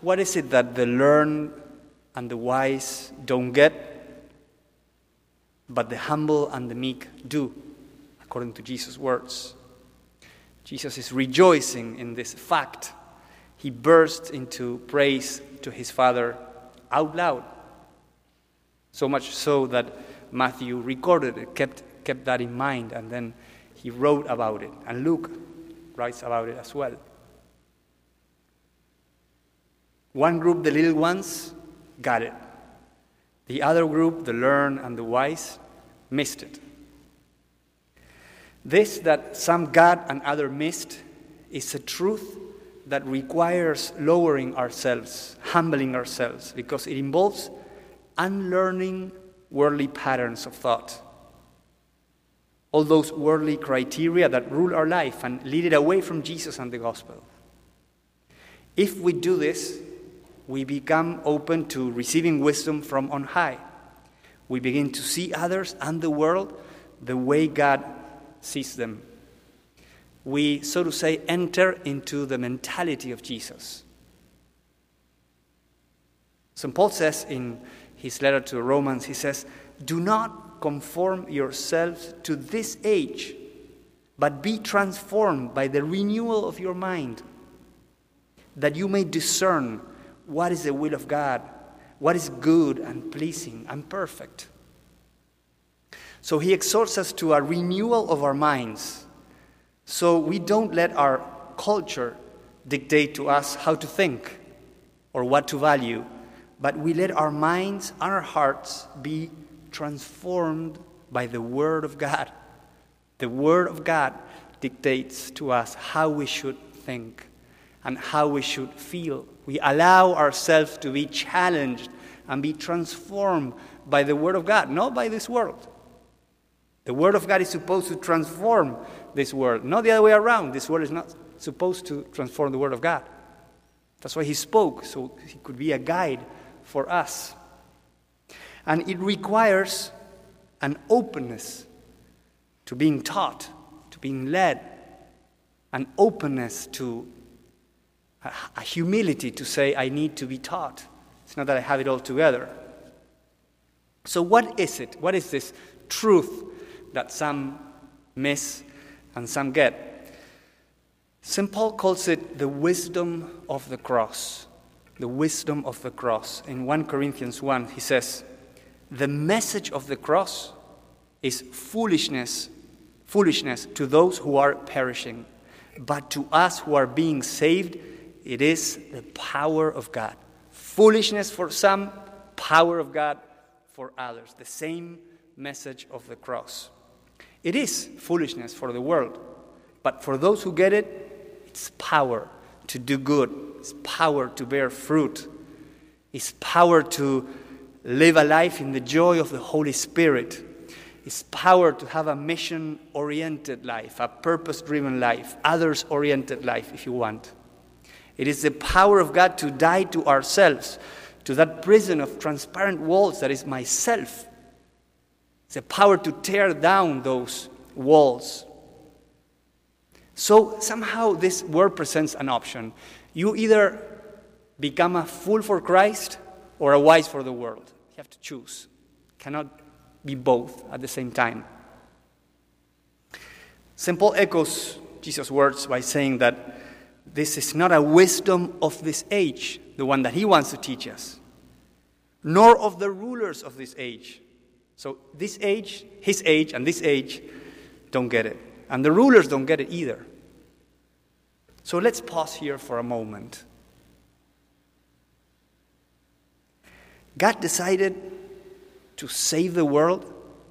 What is it that the learned and the wise don't get, but the humble and the meek do, according to Jesus' words? Jesus is rejoicing in this fact. He bursts into praise to his Father out loud. So much so that Matthew recorded it, kept that in mind, and then he wrote about it. And Luke writes about it as well. One group, the little ones, got it. The other group, the learned and the wise, missed it. This that some got and others missed is a truth that requires lowering ourselves, humbling ourselves, because it involves unlearning worldly patterns of thought. All those worldly criteria that rule our life and lead it away from Jesus and the gospel. If we do this, we become open to receiving wisdom from on high. We begin to see others and the world the way God sees them. We, so to say, enter into the mentality of Jesus. St. Paul says in his letter to the Romans, he says, "Do not conform yourselves to this age, but be transformed by the renewal of your mind, that you may discern what is the will of God, what is good and pleasing and perfect." So he exhorts us to a renewal of our minds, so we don't let our culture dictate to us how to think or what to value, but we let our minds and our hearts be transformed by the Word of God. The Word of God dictates to us how we should think and how we should feel. We allow ourselves to be challenged and be transformed by the Word of God, not by this world. The Word of God is supposed to transform this world, not the other way around. This world is not supposed to transform the Word of God. That's why He spoke, so He could be a guide for us. And it requires an openness to being taught, to being led, an openness to a humility to say, I need to be taught. It's not that I have it all together. So what is it? What is this truth that some miss and some get? St. Paul calls it the wisdom of the cross. The wisdom of the cross. In 1 Corinthians 1, he says, "The message of the cross is foolishness to those who are perishing, but to us who are being saved, it is the power of God." Foolishness for some, power of God for others. The same message of the cross. It is foolishness for the world, but for those who get it, it's power to do good. It's power to bear fruit. It's power to live a life in the joy of the Holy Spirit. It's power to have a mission-oriented life, a purpose-driven life, others-oriented life, if you want. It is the power of God to die to ourselves, to that prison of transparent walls that is myself. It's the power to tear down those walls. So somehow this word presents an option. You either become a fool for Christ or a wise for the world. You have to choose. Cannot be both at the same time. St. Paul echoes Jesus' words by saying that this is not a wisdom of this age, the one that he wants to teach us, nor of the rulers of this age. So this age, his age, and this age don't get it. And the rulers don't get it either. So let's pause here for a moment. God decided to save the world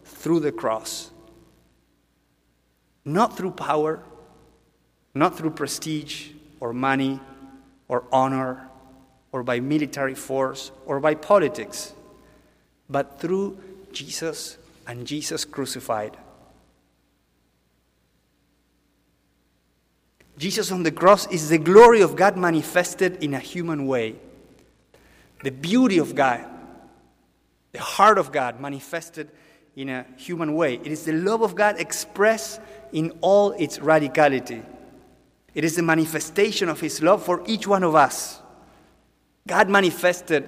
through the cross. Not through power, not through prestige or money or honor or by military force or by politics, but through Jesus and Jesus crucified. Jesus on the cross is the glory of God manifested in a human way. The beauty of God, the heart of God manifested in a human way. It is the love of God expressed in all its radicality. It is the manifestation of His love for each one of us, God manifested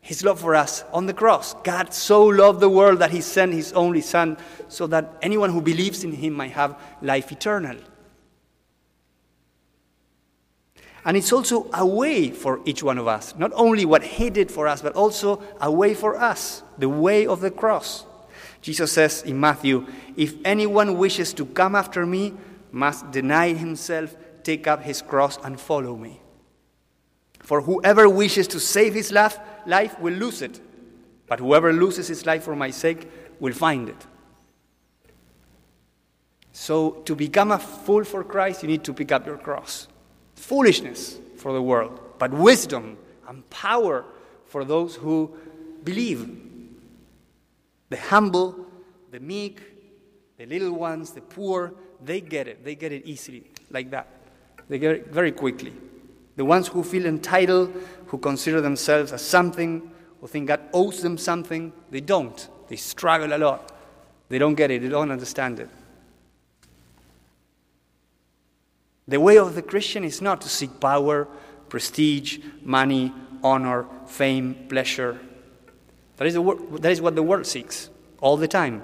his love for us on the cross. God so loved the world that he sent his only son so that anyone who believes in him might have life eternal. And it's also a way for each one of us, not only what he did for us, but also a way for us, the way of the cross. Jesus says in Matthew, "If anyone wishes to come after me, must deny himself, take up his cross, and follow me. For whoever wishes to save his life will lose it, but whoever loses his life for my sake will find it." So to become a fool for Christ, you need to pick up your cross. Foolishness for the world, but wisdom and power for those who believe. The humble, the meek, the little ones, the poor, they get it. They get it easily, like that. They get it very quickly. The ones who feel entitled, who consider themselves as something, who think God owes them something, they don't. They struggle a lot. They don't get it. They don't understand it. The way of the Christian is not to seek power, prestige, money, honor, fame, pleasure. That is what the world seeks all the time.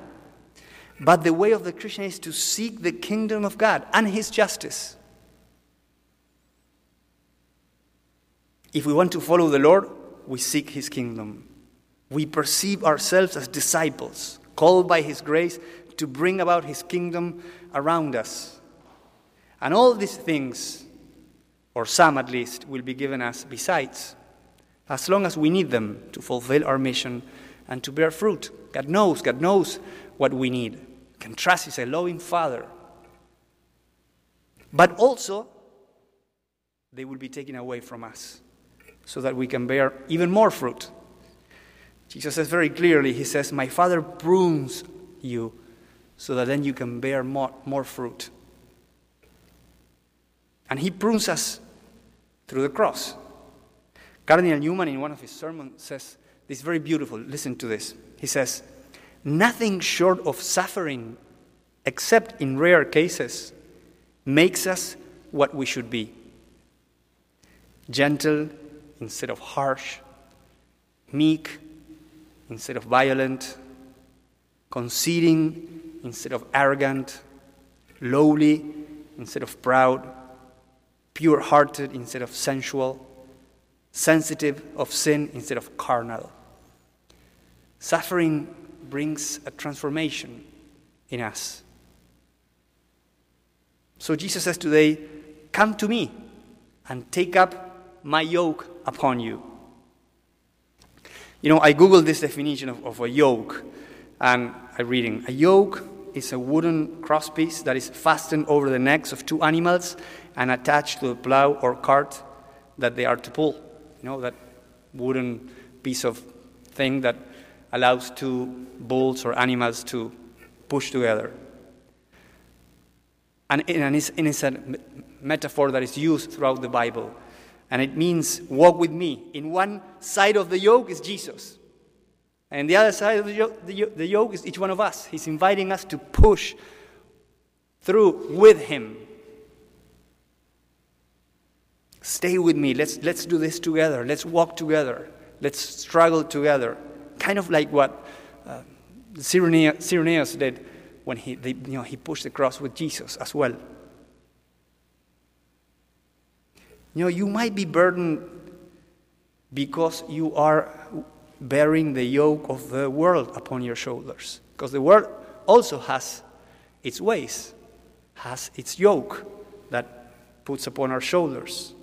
But the way of the Christian is to seek the kingdom of God and his justice. If we want to follow the Lord, we seek his kingdom. We perceive ourselves as disciples, called by his grace to bring about his kingdom around us. And all these things, or some at least, will be given us besides, as long as we need them to fulfill our mission and to bear fruit. God knows what we need. We can trust his loving Father. But also, they will be taken away from us, so that we can bear even more fruit. Jesus says very clearly, he says, "My Father prunes you, so that then you can bear more fruit." And he prunes us through the cross. Cardinal Newman, in one of his sermons, says this very beautiful. Listen to this. He says, "Nothing short of suffering, except in rare cases, makes us what we should be. Gentle instead of harsh, meek instead of violent, conceding instead of arrogant, lowly instead of proud, pure-hearted instead of sensual, sensitive of sin instead of carnal." Suffering brings a transformation in us. So Jesus says today, "Come to me and take up my yoke upon you." You know, I googled this definition of a yoke, and I'm reading, "A yoke is a wooden crosspiece that is fastened over the necks of two animals and attached to a plow or cart that they are to pull." You know, that wooden piece of thing that allows two bulls or animals to push together. And it's a metaphor that is used throughout the Bible. And it means, walk with me. In one side of the yoke is Jesus. And the other side of the yoke is each one of us. He's inviting us to push through with him. Stay with me. Let's do this together. Let's walk together. Let's struggle together. Kind of like what Cyrineus did when he pushed the cross with Jesus as well. You know, you might be burdened because you are bearing the yoke of the world upon your shoulders. Because the world also has its ways, has its yoke that puts upon our shoulders.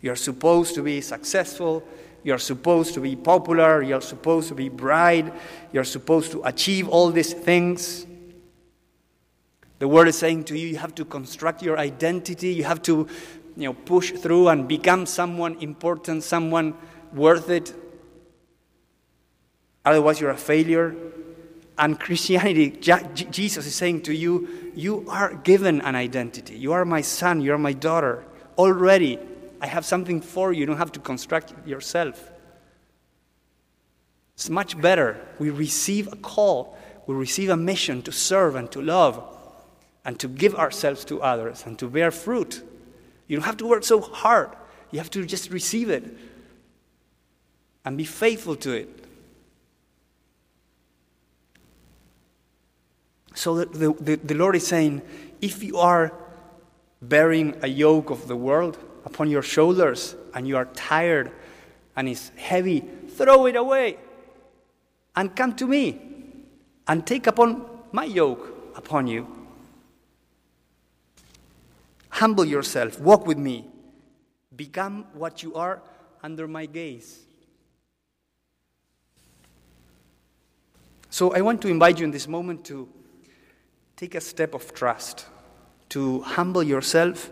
You're supposed to be successful. You're supposed to be popular. You're supposed to be bright. You're supposed to achieve all these things. The world is saying to you, you have to construct your identity. You have to push through and become someone important, someone worth it. Otherwise, you're a failure. And Christianity, Jesus is saying to you, you are given an identity. You are my son. You are my daughter. Already, I have something for you. You don't have to construct it yourself. It's much better. We receive a call. We receive a mission to serve and to love and to give ourselves to others and to bear fruit. You don't have to work so hard. You have to just receive it and be faithful to it. So the Lord is saying, if you are bearing a yoke of the world upon your shoulders and you are tired and it's heavy, throw it away and come to me and take upon my yoke upon you. Humble yourself, walk with me, become what you are under my gaze. So I want to invite you in this moment to take a step of trust, to humble yourself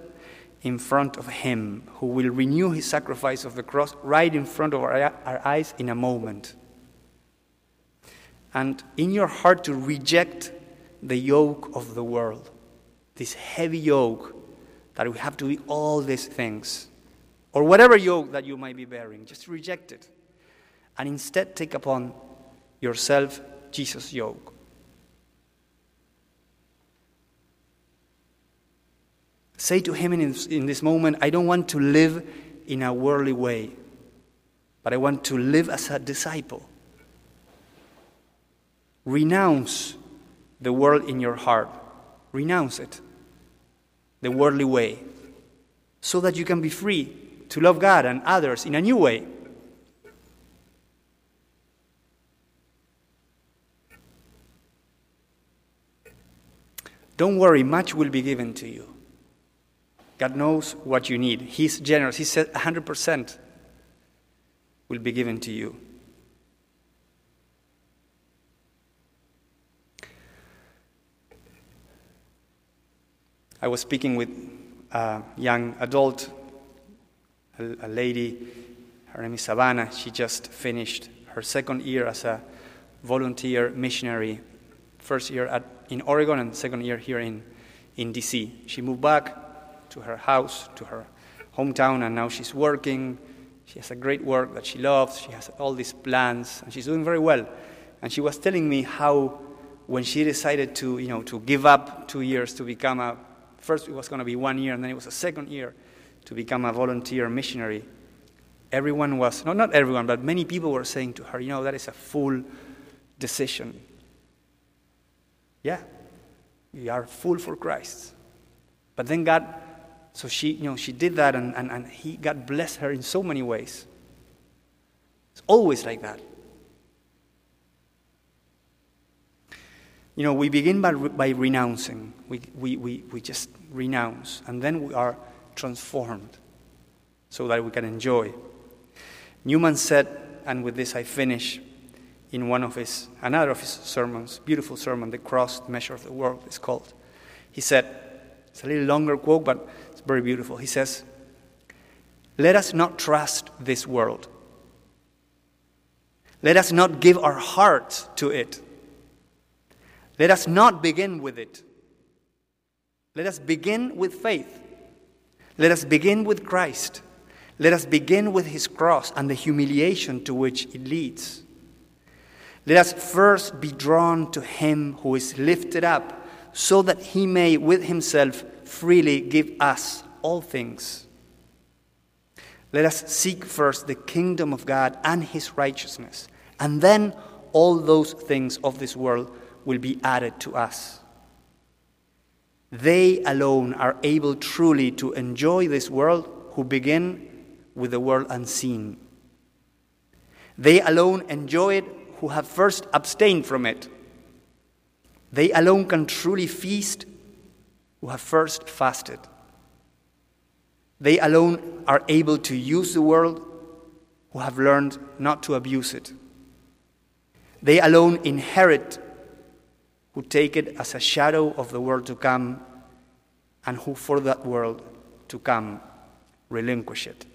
in front of him who will renew his sacrifice of the cross right in front of our eyes in a moment. And in your heart to reject the yoke of the world, this heavy yoke that we have to do all these things, or whatever yoke that you might be bearing, just reject it. And instead take upon yourself Jesus' yoke. Say to him in this moment, I don't want to live in a worldly way, but I want to live as a disciple. Renounce the world in your heart. Renounce it, the worldly way, so that you can be free to love God and others in a new way. Don't worry, much will be given to you. God knows what you need. He's generous. He said 100% will be given to you. I was speaking with a young adult, a lady. Her name is Savannah. She just finished her second year as a volunteer missionary. First year in Oregon and second year here in D.C. She moved back to her house, to her hometown, and now she's working. She has a great work that she loves. She has all these plans, and she's doing very well. And she was telling me how when she decided to give up 2 years to become first it was going to be 1 year, and then it was a second year to become a volunteer missionary. Everyone was, not everyone, but many people were saying to her, that is a full decision. Yeah, we are full for Christ. But then God, so she did that, and God blessed her in so many ways. It's always like that. We begin by renouncing. We just renounce, and then we are transformed so that we can enjoy. Newman said, and with this I finish, in another of his sermons, beautiful sermon, The Cross, the Measure of the World, it's called. He said, it's a little longer quote, but it's very beautiful. He says, let us not trust this world. Let us not give our hearts to it. Let us not begin with it. Let us begin with faith. Let us begin with Christ. Let us begin with his cross and the humiliation to which it leads. Let us first be drawn to him who is lifted up, so that he may with himself freely give us all things. Let us seek first the kingdom of God and his righteousness, and then all those things of this world will be added to us. They alone are able truly to enjoy this world who begin with the world unseen. They alone enjoy it who have first abstained from it. They alone can truly feast who have first fasted. They alone are able to use the world who have learned not to abuse it. They alone inherit who take it as a shadow of the world to come and who for that world to come relinquish it.